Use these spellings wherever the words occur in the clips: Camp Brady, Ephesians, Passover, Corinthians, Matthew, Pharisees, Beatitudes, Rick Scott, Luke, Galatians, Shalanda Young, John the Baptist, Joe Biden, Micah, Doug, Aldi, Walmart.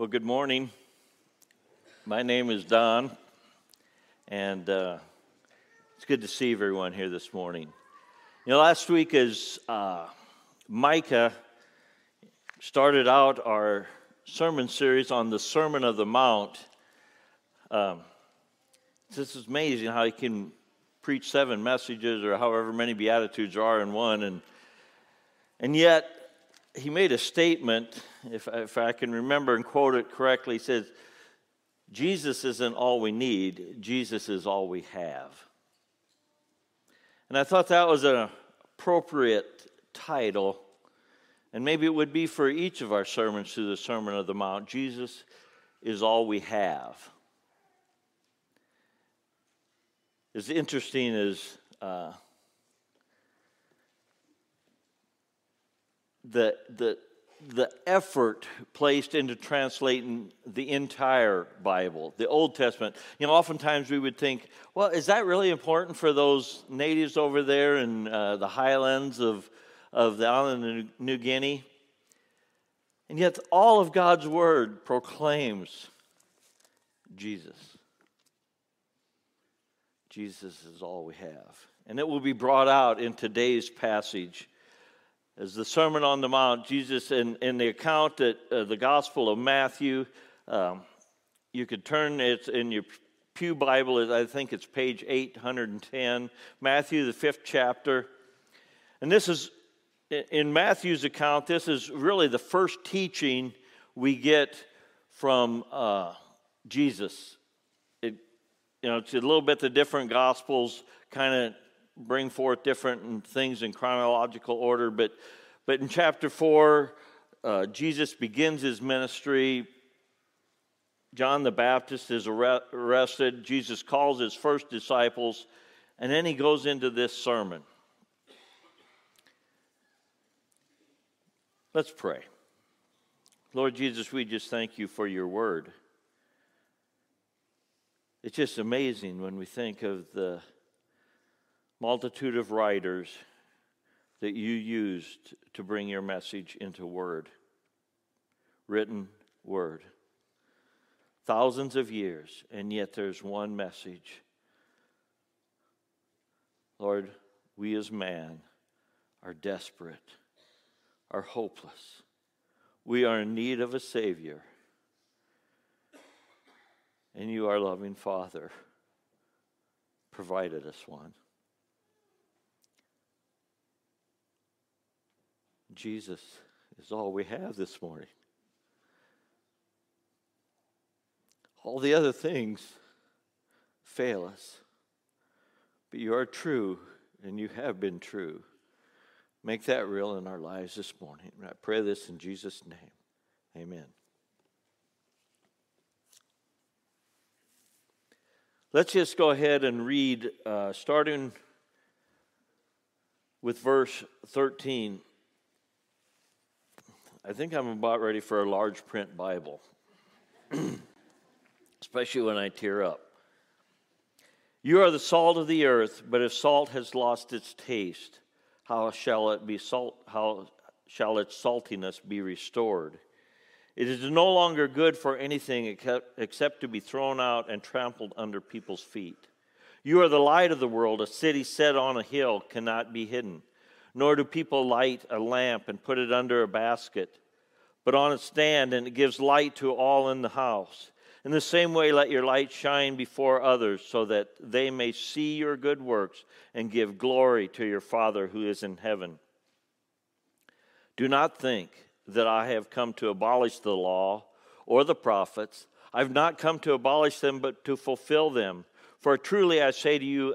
Well, good morning. My name is Don, and it's good to see everyone here this morning. You know, last week as Micah started out our sermon series on the Sermon of the Mount, this is amazing how he can preach seven messages or however many Beatitudes are in one, and yet he made a statement, if I can remember and quote it correctly. He says, Jesus isn't all we need, Jesus is all we have. And I thought that was an appropriate title, and maybe it would be for each of our sermons through the Sermon of the Mount, Jesus is all we have. As interesting as the effort placed into translating the entire Bible, the Old Testament. You know, oftentimes we would think, well, is that really important for those natives over there in the highlands of the island of New Guinea? And yet all of God's Word proclaims Jesus. Jesus is all we have. And it will be brought out in today's passage as the Sermon on the Mount. Jesus, in the account that the Gospel of Matthew, you could turn it in your pew Bible. I think it's page 810. Matthew, the 5th chapter, and this is in Matthew's account. This is really the first teaching we get from Jesus. It's a little bit the different Gospels kind of bring forth different things in chronological order, but in chapter 4, Jesus begins his ministry. John the Baptist is arrested. Jesus calls his first disciples, and then he goes into this sermon. Let's pray. Lord Jesus, we just thank you for your word. It's just amazing when we think of the multitude of writers that you used to bring your message into word, written word. Thousands of years, and yet there's one message. Lord, we as man are desperate, are hopeless. We are in need of a Savior. And you, our loving Father, provided us one. Jesus is all we have this morning. All the other things fail us, but you are true, and you have been true. Make that real in our lives this morning. And I pray this in Jesus' name. Amen. Let's just go ahead and read, starting with verse 13. I think I'm about ready for a large print Bible, especially when I tear up. You are the salt of the earth, but if salt has lost its taste, how shall its saltiness be restored? It is no longer good for anything except to be thrown out and trampled under people's feet. You are the light of the world. A city set on a hill cannot be hidden. Nor do people light a lamp and put it under a basket, but on a stand, and it gives light to all in the house. In the same way, let your light shine before others, so that they may see your good works and give glory to your Father who is in heaven. Do not think that I have come to abolish the law or the prophets. I have not come to abolish them, but to fulfill them. For truly I say to you,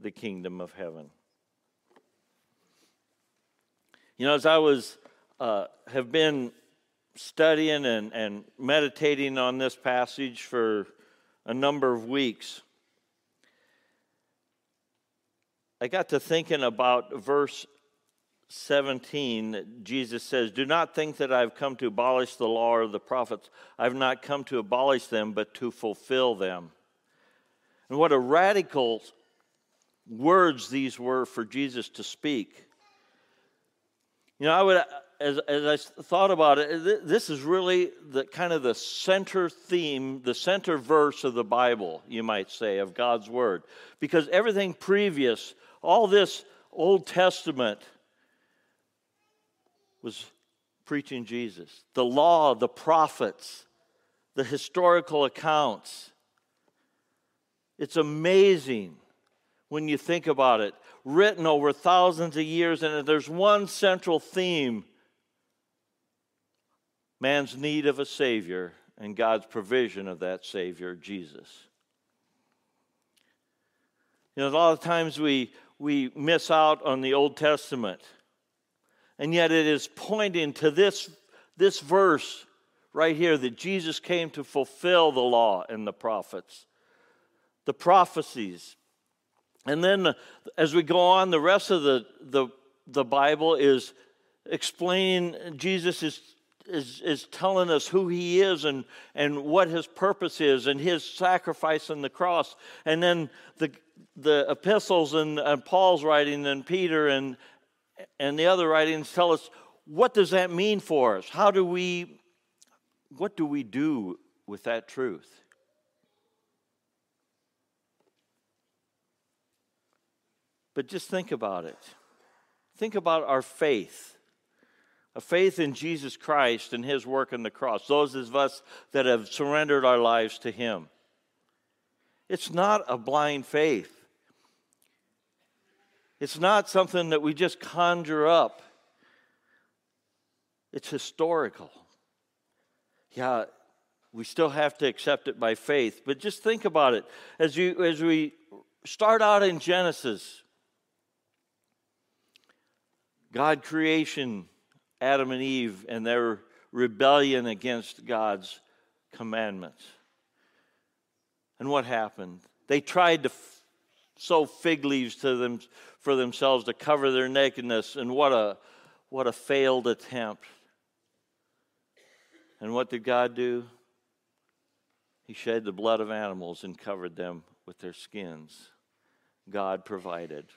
the kingdom of heaven. You know, as I have been studying and meditating on this passage for a number of weeks, I got to thinking about verse 17. Jesus says, "Do not think that I've come to abolish the law or the prophets. I've not come to abolish them, but to fulfill them." And what a radical words these were for Jesus to speak. You know, I would, as I thought about it, this is really the kind of the center theme, the center verse of the Bible, you might say, of God's Word. Because everything previous, all this Old Testament was preaching Jesus. The law, the prophets, the historical accounts. It's amazing when you think about it. Written over thousands of years, and there's one central theme: man's need of a Savior and God's provision of that Savior, Jesus. You know, a lot of times we miss out on the Old Testament, and yet it is pointing to this verse right here, that Jesus came to fulfill the law and the prophets, the prophecies. And then as we go on, the rest of the Bible is explaining, Jesus is telling us who he is and what his purpose is and his sacrifice on the cross. And then the epistles and Paul's writing and Peter and the other writings tell us, what does that mean for us? What do we do with that truth? But just think about it. Think about our faith. A faith in Jesus Christ and his work on the cross. Those of us that have surrendered our lives to him. It's not a blind faith. It's not something that we just conjure up. It's historical. Yeah, we still have to accept it by faith. But just think about it. As we start out in Genesis, God creation, Adam and Eve, and their rebellion against God's commandments. And what happened? They tried to sew fig leaves for themselves to cover their nakedness, and what a failed attempt. And what did God do? He shed the blood of animals and covered them with their skins. God provided.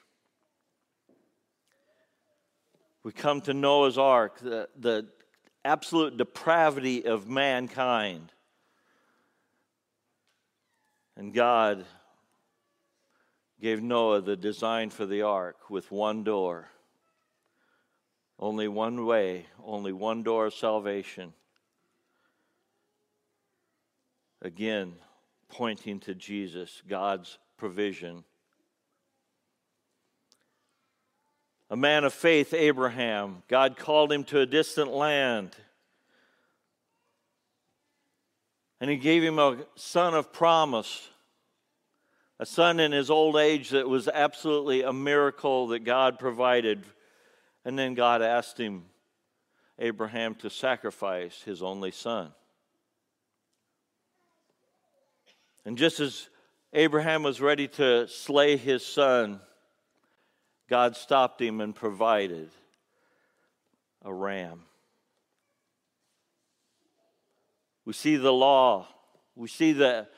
We come to Noah's Ark, the absolute depravity of mankind. And God gave Noah the design for the ark with one door. Only one way, only one door of salvation. Again, pointing to Jesus, God's provision. A man of faith, Abraham. God called him to a distant land. And he gave him a son of promise. A son in his old age that was absolutely a miracle that God provided. And then God asked him, Abraham, to sacrifice his only son. And just as Abraham was ready to slay his son, God stopped him and provided a ram. We see the law. We see the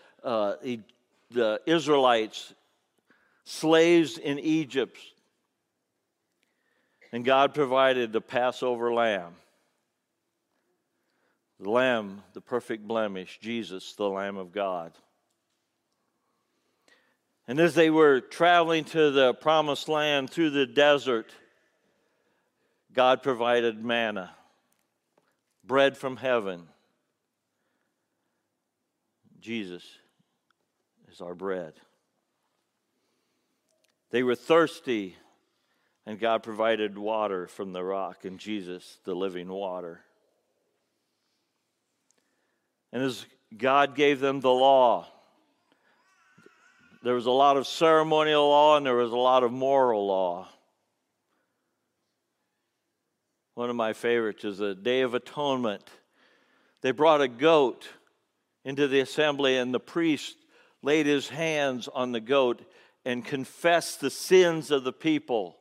Israelites, slaves in Egypt. And God provided the Passover lamb. The lamb, the perfect blemish, Jesus, the Lamb of God. And as they were traveling to the promised land through the desert, God provided manna, bread from heaven. Jesus is our bread. They were thirsty, and God provided water from the rock, and Jesus, the living water. And as God gave them the law, there was a lot of ceremonial law and there was a lot of moral law. One of my favorites is the Day of Atonement They brought a goat into the assembly, and the priest laid his hands on the goat and confessed the sins of the people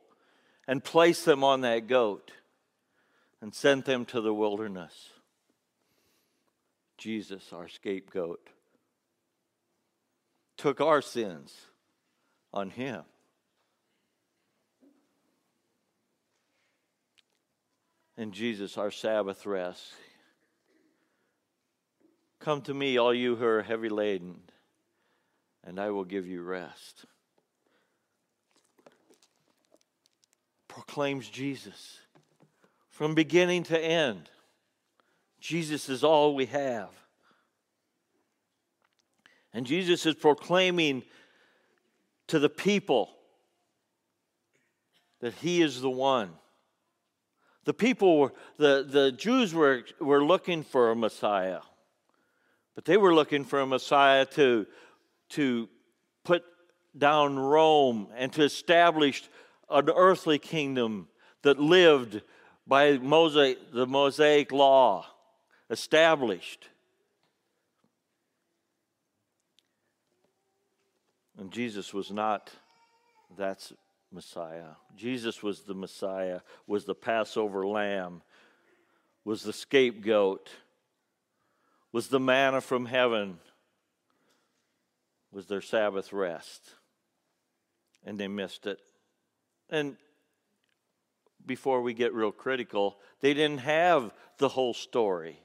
and placed them on that goat and sent them to the wilderness. Jesus, our scapegoat, took our sins on him. And Jesus, our Sabbath rest. Come to me, all you who are heavy laden, and I will give you rest. Proclaims Jesus. From beginning to end, Jesus is all we have. And Jesus is proclaiming to the people that he is the one. The people, the Jews were looking for a Messiah. But they were looking for a Messiah to put down Rome and to establish an earthly kingdom that lived by the Mosaic law established. And Jesus was not that Messiah. Jesus was the Messiah, was the Passover lamb, was the scapegoat, was the manna from heaven, was their Sabbath rest. And they missed it. And before we get real critical, they didn't have the whole story.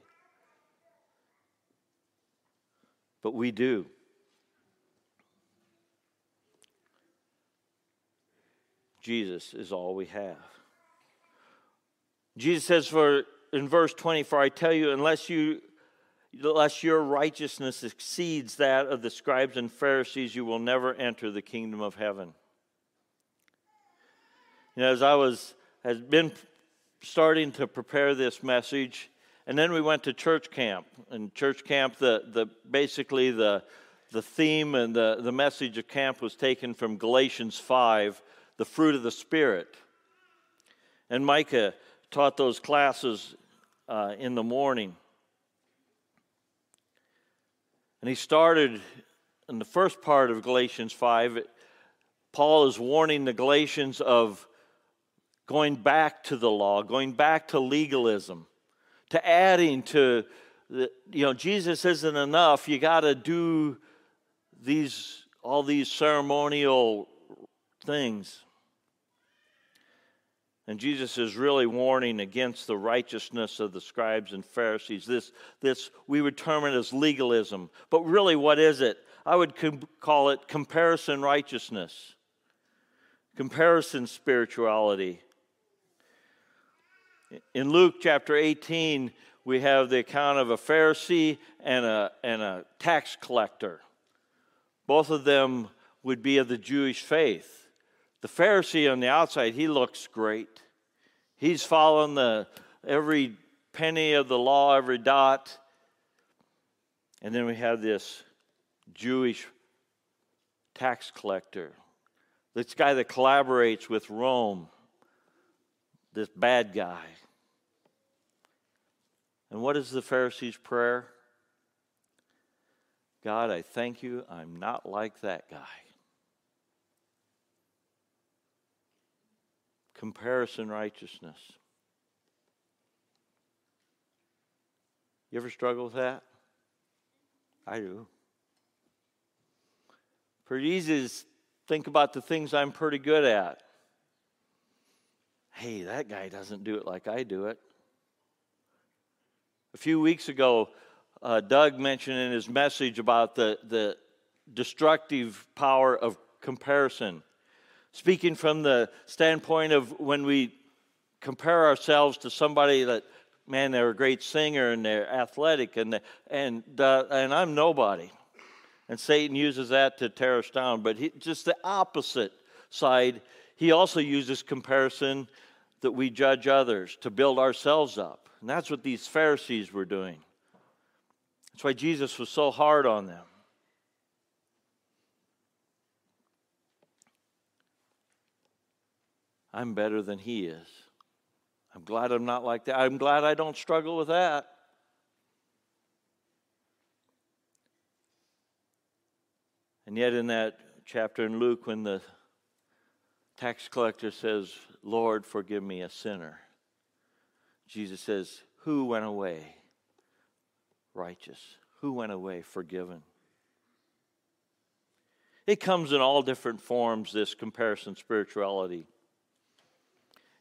But we do. Jesus is all we have. Jesus says in verse 20, for I tell you, unless your righteousness exceeds that of the scribes and Pharisees, you will never enter the kingdom of heaven. You know, as I had been starting to prepare this message, and then we went to church camp. And church camp, the theme and the message of camp was taken from Galatians 5, the fruit of the Spirit. And Micah taught those classes in the morning. And he started in the first part of Galatians 5. Paul is warning the Galatians of going back to the law, going back to legalism, to adding to, Jesus isn't enough. You got to do all these ceremonial things. And Jesus is really warning against the righteousness of the scribes and Pharisees. This we would term it as legalism. But really, what is it? I would call it comparison righteousness, comparison spirituality. In Luke chapter 18, we have the account of a Pharisee and a tax collector. Both of them would be of the Jewish faith. The Pharisee on the outside, he looks great. He's following every penny of the law, every dot. And then we have this Jewish tax collector, this guy that collaborates with Rome, this bad guy. And what is the Pharisee's prayer? God, I thank you, I'm not like that guy. Comparison righteousness. You ever struggle with that? I do. Pretty easy to think about the things I'm pretty good at. Hey, that guy doesn't do it like I do it. A few weeks ago, Doug mentioned in his message about the destructive power of comparison. Speaking from the standpoint of when we compare ourselves to somebody that, man, they're a great singer and they're athletic and I'm nobody. And Satan uses that to tear us down. But just the opposite side, he also uses comparison that we judge others to build ourselves up. And that's what these Pharisees were doing. That's why Jesus was so hard on them. I'm better than he is. I'm glad I'm not like that. I'm glad I don't struggle with that. And yet in that chapter in Luke, when the tax collector says, "Lord, forgive me, a sinner," Jesus says, who went away righteous? Who went away forgiven? It comes in all different forms, this comparison spirituality.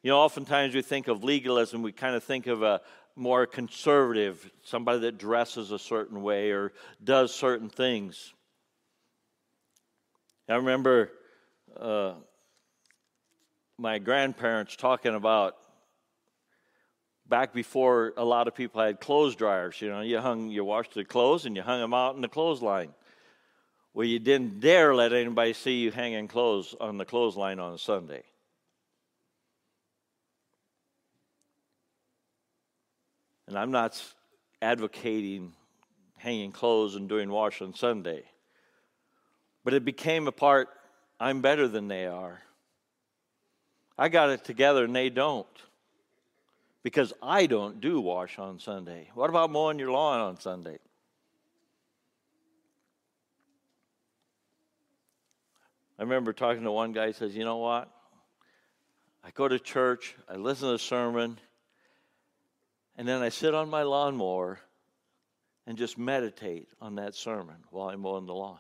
You know, oftentimes we think of legalism, we kind of think of a more conservative, somebody that dresses a certain way or does certain things. I remember my grandparents talking about back before a lot of people had clothes dryers. You know, you washed the clothes and you hung them out in the clothesline. Well, you didn't dare let anybody see you hanging clothes on the clothesline on a Sunday. And I'm not advocating hanging clothes and doing wash on Sunday. But it became a part, I'm better than they are. I got it together and they don't. Because I don't do wash on Sunday. What about mowing your lawn on Sunday? I remember talking to one guy, he says, you know what? I go to church, I listen to a sermon, and then I sit on my lawnmower and just meditate on that sermon while I'm mowing the lawn.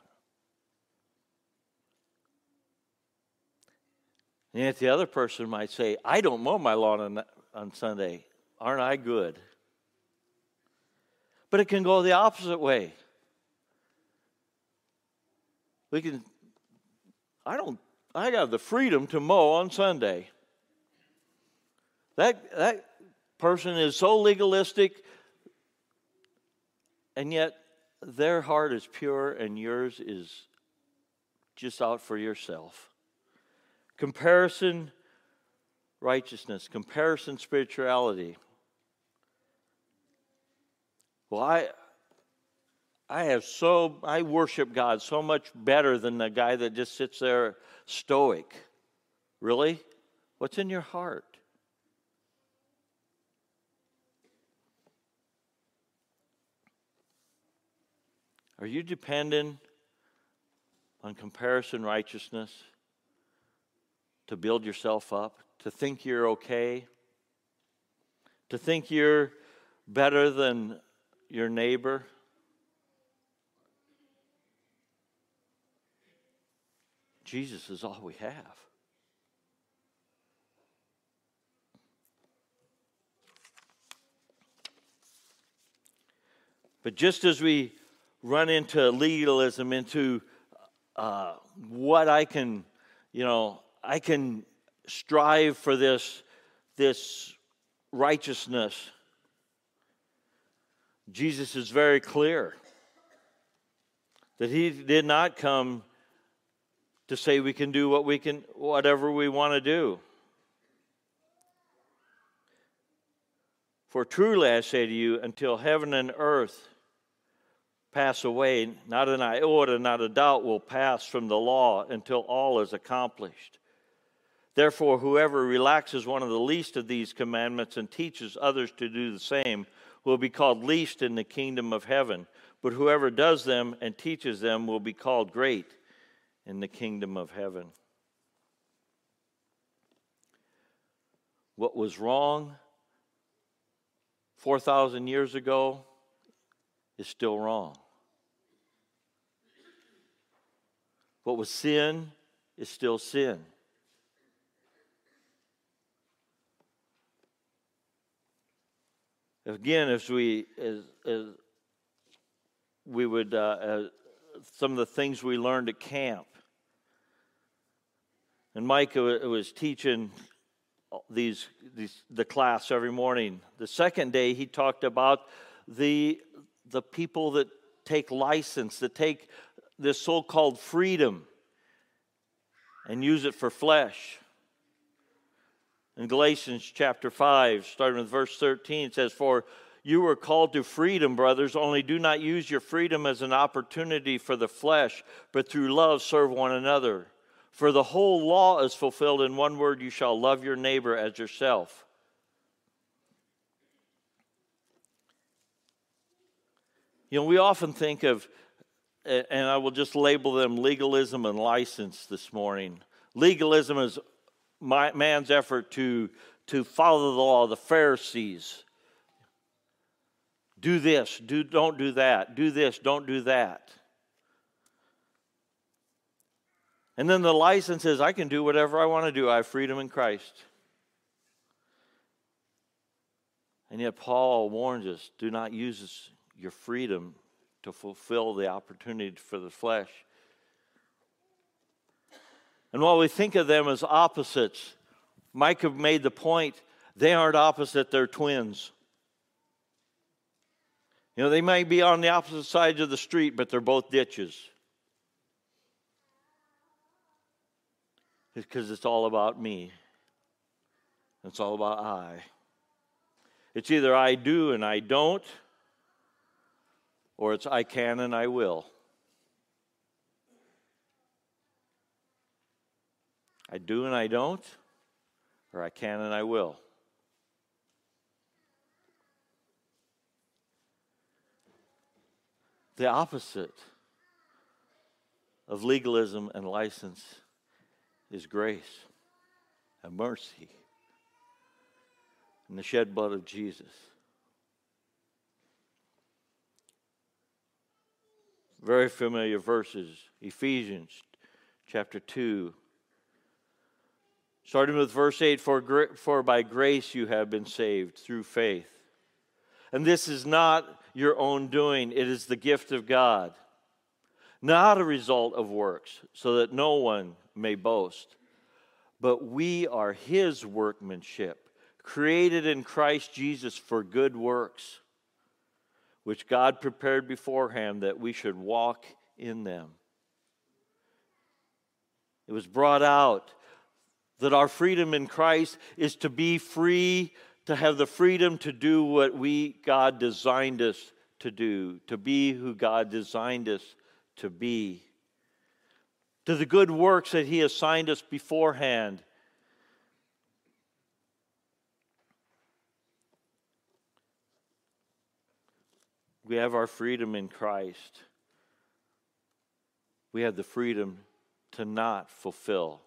And yet the other person might say, I don't mow my lawn on Sunday. Aren't I good? But it can go the opposite way. I got the freedom to mow on Sunday. That person is so legalistic, and yet their heart is pure and yours is just out for yourself. Comparison righteousness, comparison spirituality. Well, I worship God so much better than the guy that just sits there stoic. Really? What's in your heart? Are you dependent on comparison righteousness to build yourself up? To think you're okay, to think you're better than your neighbor. Jesus is all we have. But just as we run into legalism, into what I can, I can strive for this righteousness. Jesus is very clear that he did not come to say we can do whatever we want to do. For truly I say to you, until heaven and earth pass away, not an iota, not a doubt will pass from the law until all is accomplished. Therefore, whoever relaxes one of the least of these commandments and teaches others to do the same will be called least in the kingdom of heaven. But whoever does them and teaches them will be called great in the kingdom of heaven. What was wrong 4,000 years ago is still wrong. What was sin is still sin. Again, some of the things we learned at camp, and Micah was teaching the class every morning. The second day, he talked about the people that take license, that take this so-called freedom and use it for flesh. In Galatians chapter 5, starting with verse 13, it says, "For you were called to freedom, brothers, only do not use your freedom as an opportunity for the flesh, but through love serve one another. For the whole law is fulfilled in one word, you shall love your neighbor as yourself." You know, we often think of and I will just label them legalism and license this morning. Legalism is man's effort to follow the law, the Pharisees. Do this, don't do that. Do this, don't do that. And then the license is, I can do whatever I want to do. I have freedom in Christ. And yet Paul warns us, do not use your freedom to fulfill the opportunity for the flesh. And while we think of them as opposites, Micah made the point, they aren't opposite, they're twins. You know, they may be on the opposite sides of the street, but they're both ditches. Because it's all about me. It's all about I. It's either I do and I don't, or it's I can and I will. I do and I don't, or I can and I will. The opposite of legalism and license is grace and mercy and the shed blood of Jesus. Very familiar verses, Ephesians chapter 2. Starting with verse 8, for by grace you have been saved through faith. And this is not your own doing. It is the gift of God, not a result of works, so that no one may boast. But we are his workmanship, created in Christ Jesus for good works, which God prepared beforehand that we should walk in them. It was brought out that our freedom in Christ is to be free, to have the freedom to do what God designed us to do, to be who God designed us to be, to the good works that he assigned us beforehand. We have our freedom in Christ. We have the freedom to not fulfill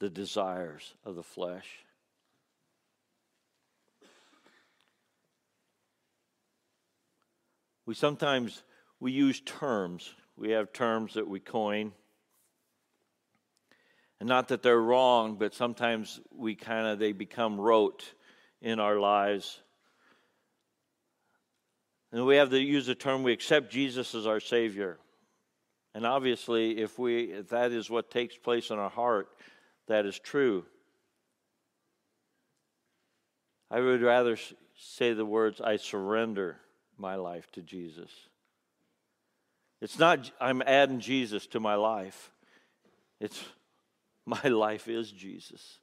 the desires of the flesh. We use terms. We have terms that we coin. And not that they're wrong, but sometimes they become rote in our lives. And we have to use the term, we accept Jesus as our Savior. And obviously, if that is what takes place in our heart, that is true. I would rather say the words, I surrender my life to Jesus. It's not I'm adding Jesus to my life. It's my life is Jesus.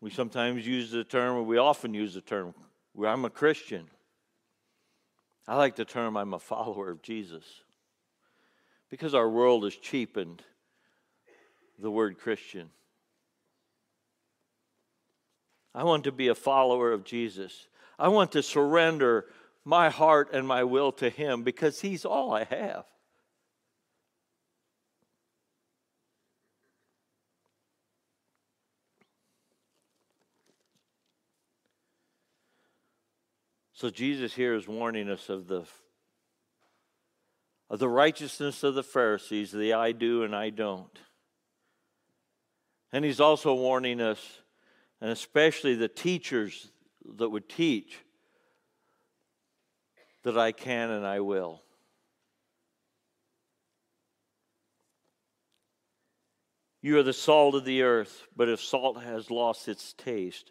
We often use the term, I'm a Christian. I like the term, I'm a follower of Jesus. Because our world has cheapened the word Christian. I want to be a follower of Jesus. I want to surrender my heart and my will to him because he's all I have. So Jesus here is warning us of the righteousness of the Pharisees, the I do and I don't. And he's also warning us, and especially the teachers that would teach, that I can and I will. You are the salt of the earth, but if salt has lost its taste,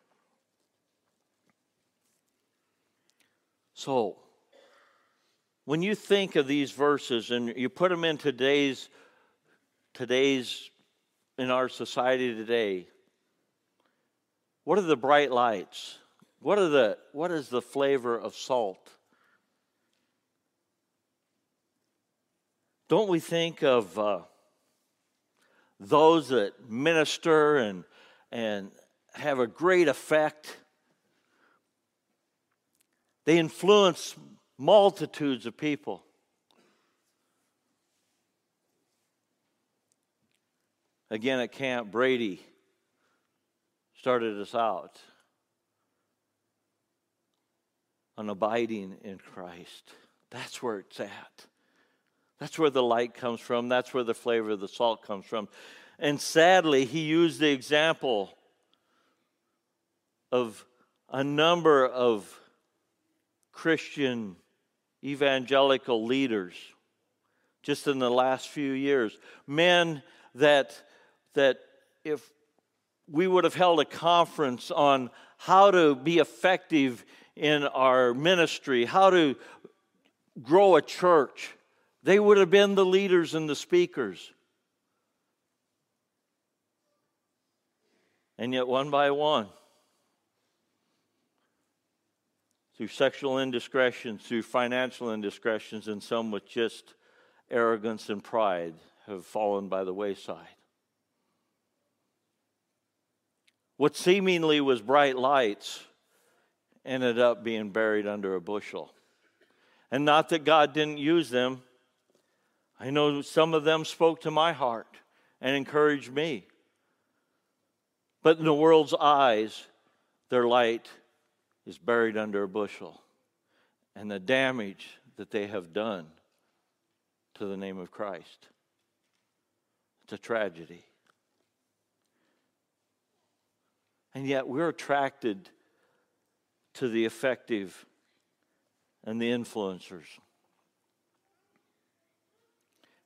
soul. When you think of these verses and you put them in today's in our society today, what are the bright lights? What is the flavor of salt? Don't we think of those that minister and have a great effect? They influence multitudes of people. Again, at Camp Brady started us out on abiding in Christ. That's where it's at. That's where the light comes from. That's where the flavor of the salt comes from. And sadly, he used the example of a number of Christian evangelical leaders just in the last few years. Men that if we would have held a conference on how to be effective in our ministry, how to grow a church, they would have been the leaders and the speakers. And yet one by one, through sexual indiscretions, through financial indiscretions, and some with just arrogance and pride, have fallen by the wayside. What seemingly was bright lights ended up being buried under a bushel. And not that God didn't use them. I know some of them spoke to my heart and encouraged me. But in the world's eyes, their light is buried under a bushel. And the damage that they have done to the name of Christ, it's a tragedy. And yet we're attracted to the effective and the influencers.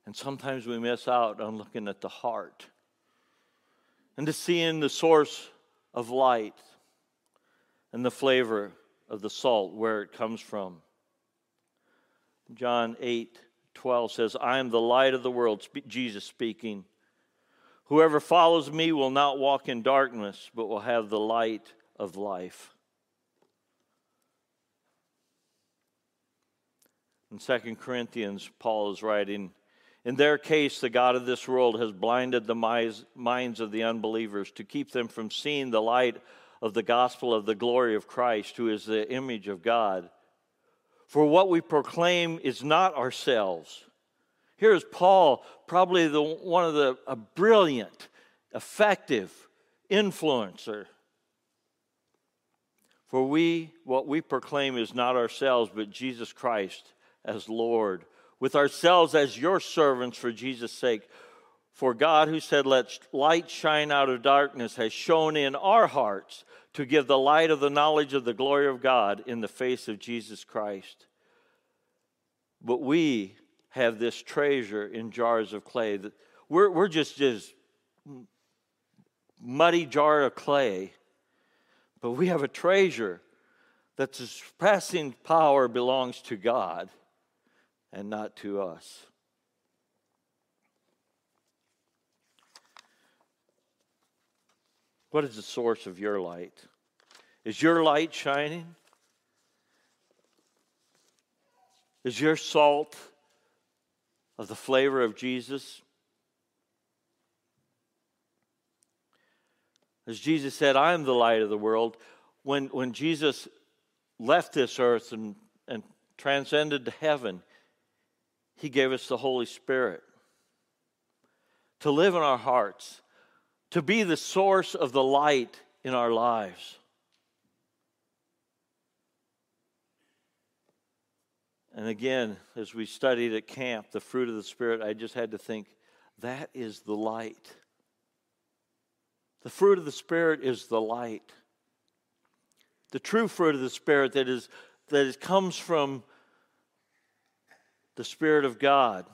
And sometimes we miss out on looking at the heart and to seeing the source of light and the flavor of the salt, where it comes from. John 8:12 says, I am the light of the world, Jesus speaking. Whoever follows me will not walk in darkness, but will have the light of life. In 2 Corinthians, Paul is writing, in their case, the God of this world has blinded the minds of the unbelievers to keep them from seeing the light of the gospel of the glory of Christ, who is the image of God. For what we proclaim is not ourselves. Here is Paul, probably one of a brilliant, effective influencer. For what we proclaim is not ourselves, but Jesus Christ as Lord, with ourselves as your servants for Jesus' sake. For God, who said, let light shine out of darkness, has shone in our hearts to give the light of the knowledge of the glory of God in the face of Jesus Christ. But we have this treasure in jars of clay. We're just this muddy jar of clay, but we have a treasure that the surpassing power belongs to God, and not to us. What is the source of your light? Is your light shining? Is your salt of the flavor of Jesus? As Jesus said, I am the light of the world. When Jesus left this earth and transcended to heaven, he gave us the Holy Spirit to live in our hearts, to be the source of the light in our lives. And again, as we studied at camp, the fruit of the Spirit, I just had to think, that is the light. The fruit of the Spirit is the light. The true fruit of the Spirit that comes from the Spirit of God.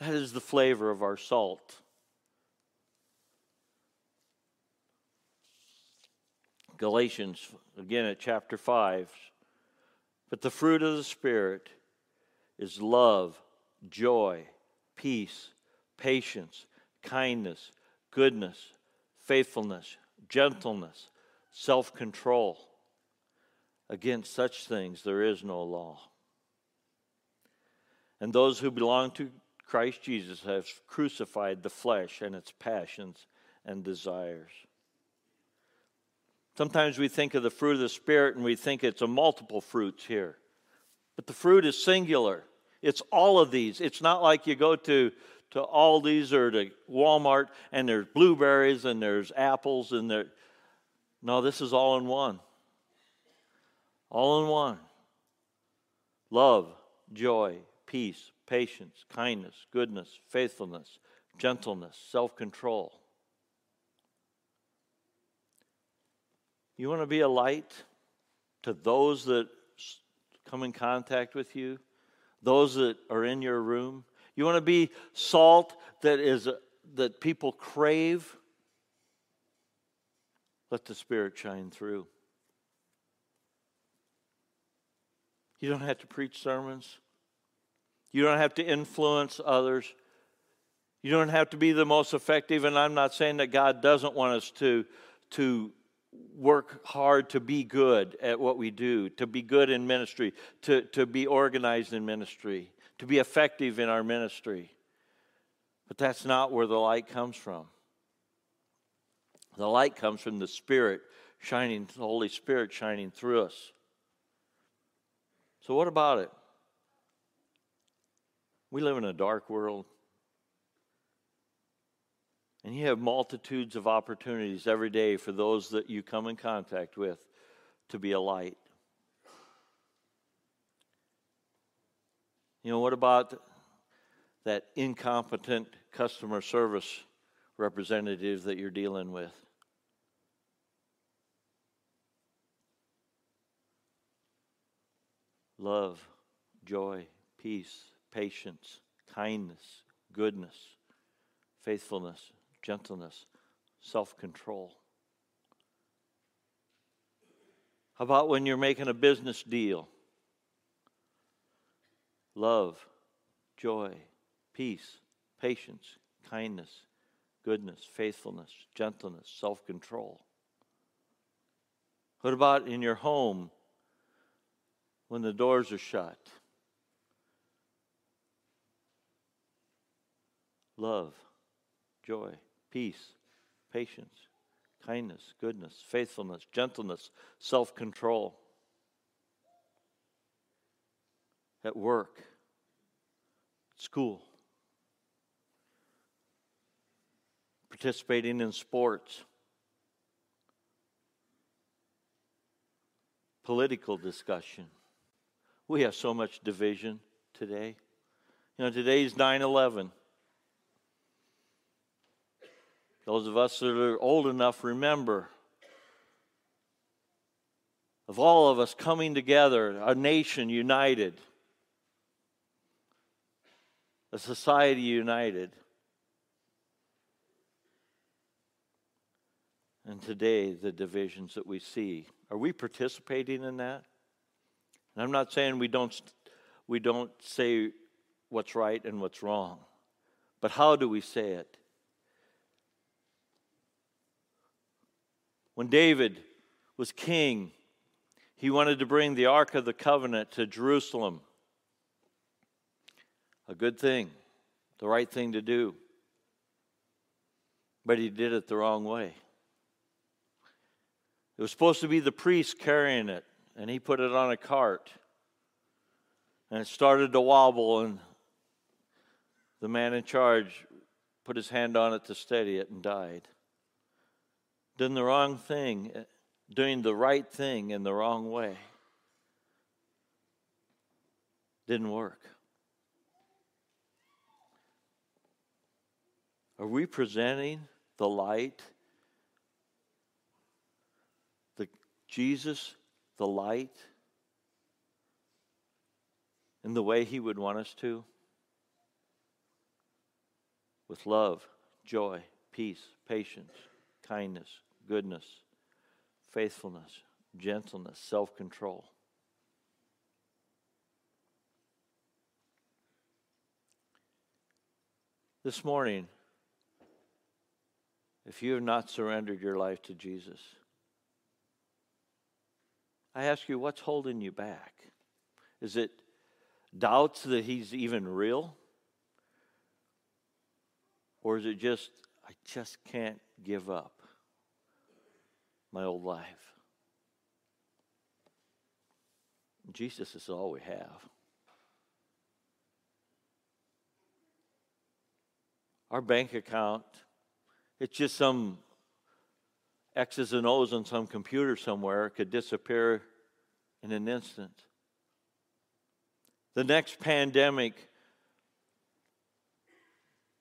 That is the flavor of our salt. Galatians, again at chapter 5. But the fruit of the Spirit is love, joy, peace, patience, kindness, goodness, faithfulness, gentleness, self-control. Against such things there is no law. And those who belong to Christ Jesus have crucified the flesh and its passions and desires. Sometimes we think of the fruit of the Spirit and we think it's a multiple fruits here. But the fruit is singular. It's all of these. It's not like you go to Aldi's or to Walmart and there's blueberries and there's apples and there. No, this is all in one. All in one. Love, joy, peace, patience, kindness, goodness, faithfulness, gentleness, self-control. You want to be a light to those that come in contact with you, those that are in your room. You want to be salt that people crave. Let the Spirit shine through. You don't have to preach sermons. You don't have to influence others. You don't have to be the most effective, and I'm not saying that God doesn't want us to work hard to be good at what we do, to be good in ministry, to be organized in ministry, to be effective in our ministry. But that's not where the light comes from. The light comes from the Spirit shining, the Holy Spirit shining through us. So what about it? We live in a dark world. And you have multitudes of opportunities every day for those that you come in contact with to be a light. You know, what about that incompetent customer service representative that you're dealing with? Love, joy, peace, patience, kindness, goodness, faithfulness, gentleness, self-control. How about when you're making a business deal? Love, joy, peace, patience, kindness, goodness, faithfulness, gentleness, self-control. What about in your home when the doors are shut? Love, joy, peace, patience, kindness, goodness, faithfulness, gentleness, self-control. At work, at school, participating in sports, political discussion. We have so much division today. You know, today's 9/11. Those of us that are old enough remember of all of us coming together, a nation united, a society united. And today, the divisions that we see, are we participating in that? And I'm not saying we don't say what's right and what's wrong, but how do we say it? When David was king, he wanted to bring the Ark of the Covenant to Jerusalem. A good thing, the right thing to do. But he did it the wrong way. It was supposed to be the priest carrying it, and he put it on a cart. And it started to wobble, and the man in charge put his hand on it to steady it and died. Doing the wrong thing, doing the right thing in the wrong way. Didn't work. Are we presenting the light? The Jesus, the light, in the way he would want us to? With love, joy, peace, patience, kindness, goodness, faithfulness, gentleness, self-control. This morning, if you have not surrendered your life to Jesus, I ask you, what's holding you back? Is it doubts that he's even real? Or is it just, I just can't give up my old life? Jesus is all we have. Our bank account, it's just some X's and O's on some computer somewhere. It could disappear in an instant. The next pandemic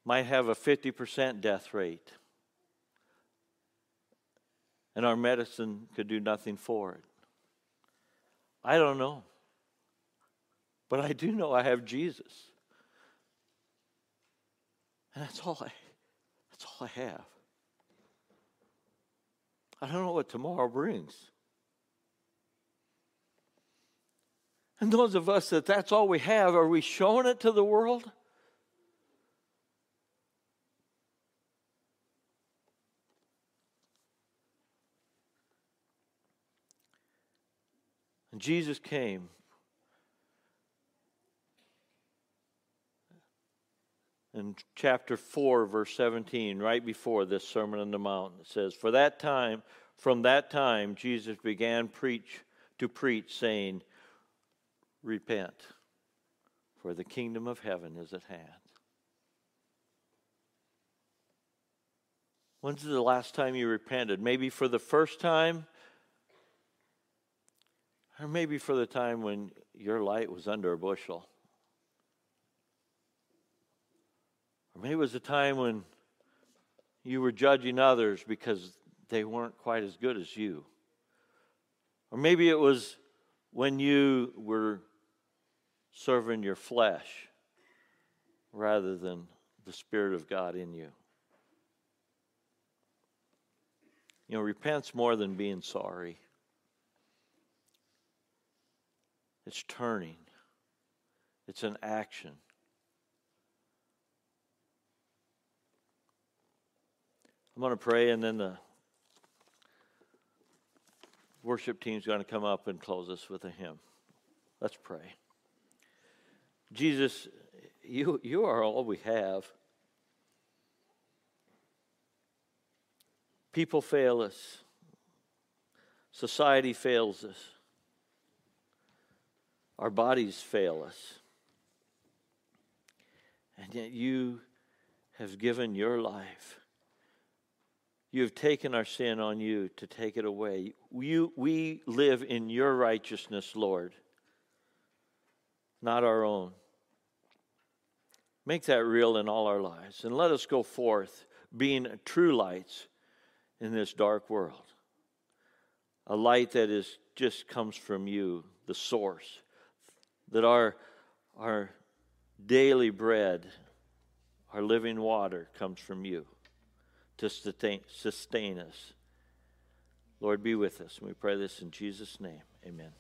might have a 50% death rate, and our medicine could do nothing for it. I don't know, but I do know I have Jesus, and that's all I have. I don't know what tomorrow brings. And those of us that's all we have, are we showing it to the world? And Jesus came in chapter 4, verse 17, right before this Sermon on the Mount. It says, From that time, Jesus began to preach, saying, repent, for the kingdom of heaven is at hand. When's the last time you repented? Maybe for the first time, or maybe for the time when your light was under a bushel. Or maybe it was a time when you were judging others because they weren't quite as good as you. Or maybe it was when you were serving your flesh rather than the Spirit of God in you. You know, repent's more than being sorry. It's turning. It's an action. I'm going to pray, and then the worship team's going to come up and close us with a hymn. Let's pray. Jesus, you are all we have. People fail us. Society fails us. Our bodies fail us. And yet you have given your life. You have taken our sin on you to take it away. We live in your righteousness, Lord, not our own. Make that real in all our lives, and let us go forth being true lights in this dark world. A light that is just comes from you, the source, that our daily bread, our living water comes from you to sustain us. Lord, be with us. And we pray this in Jesus' name. Amen.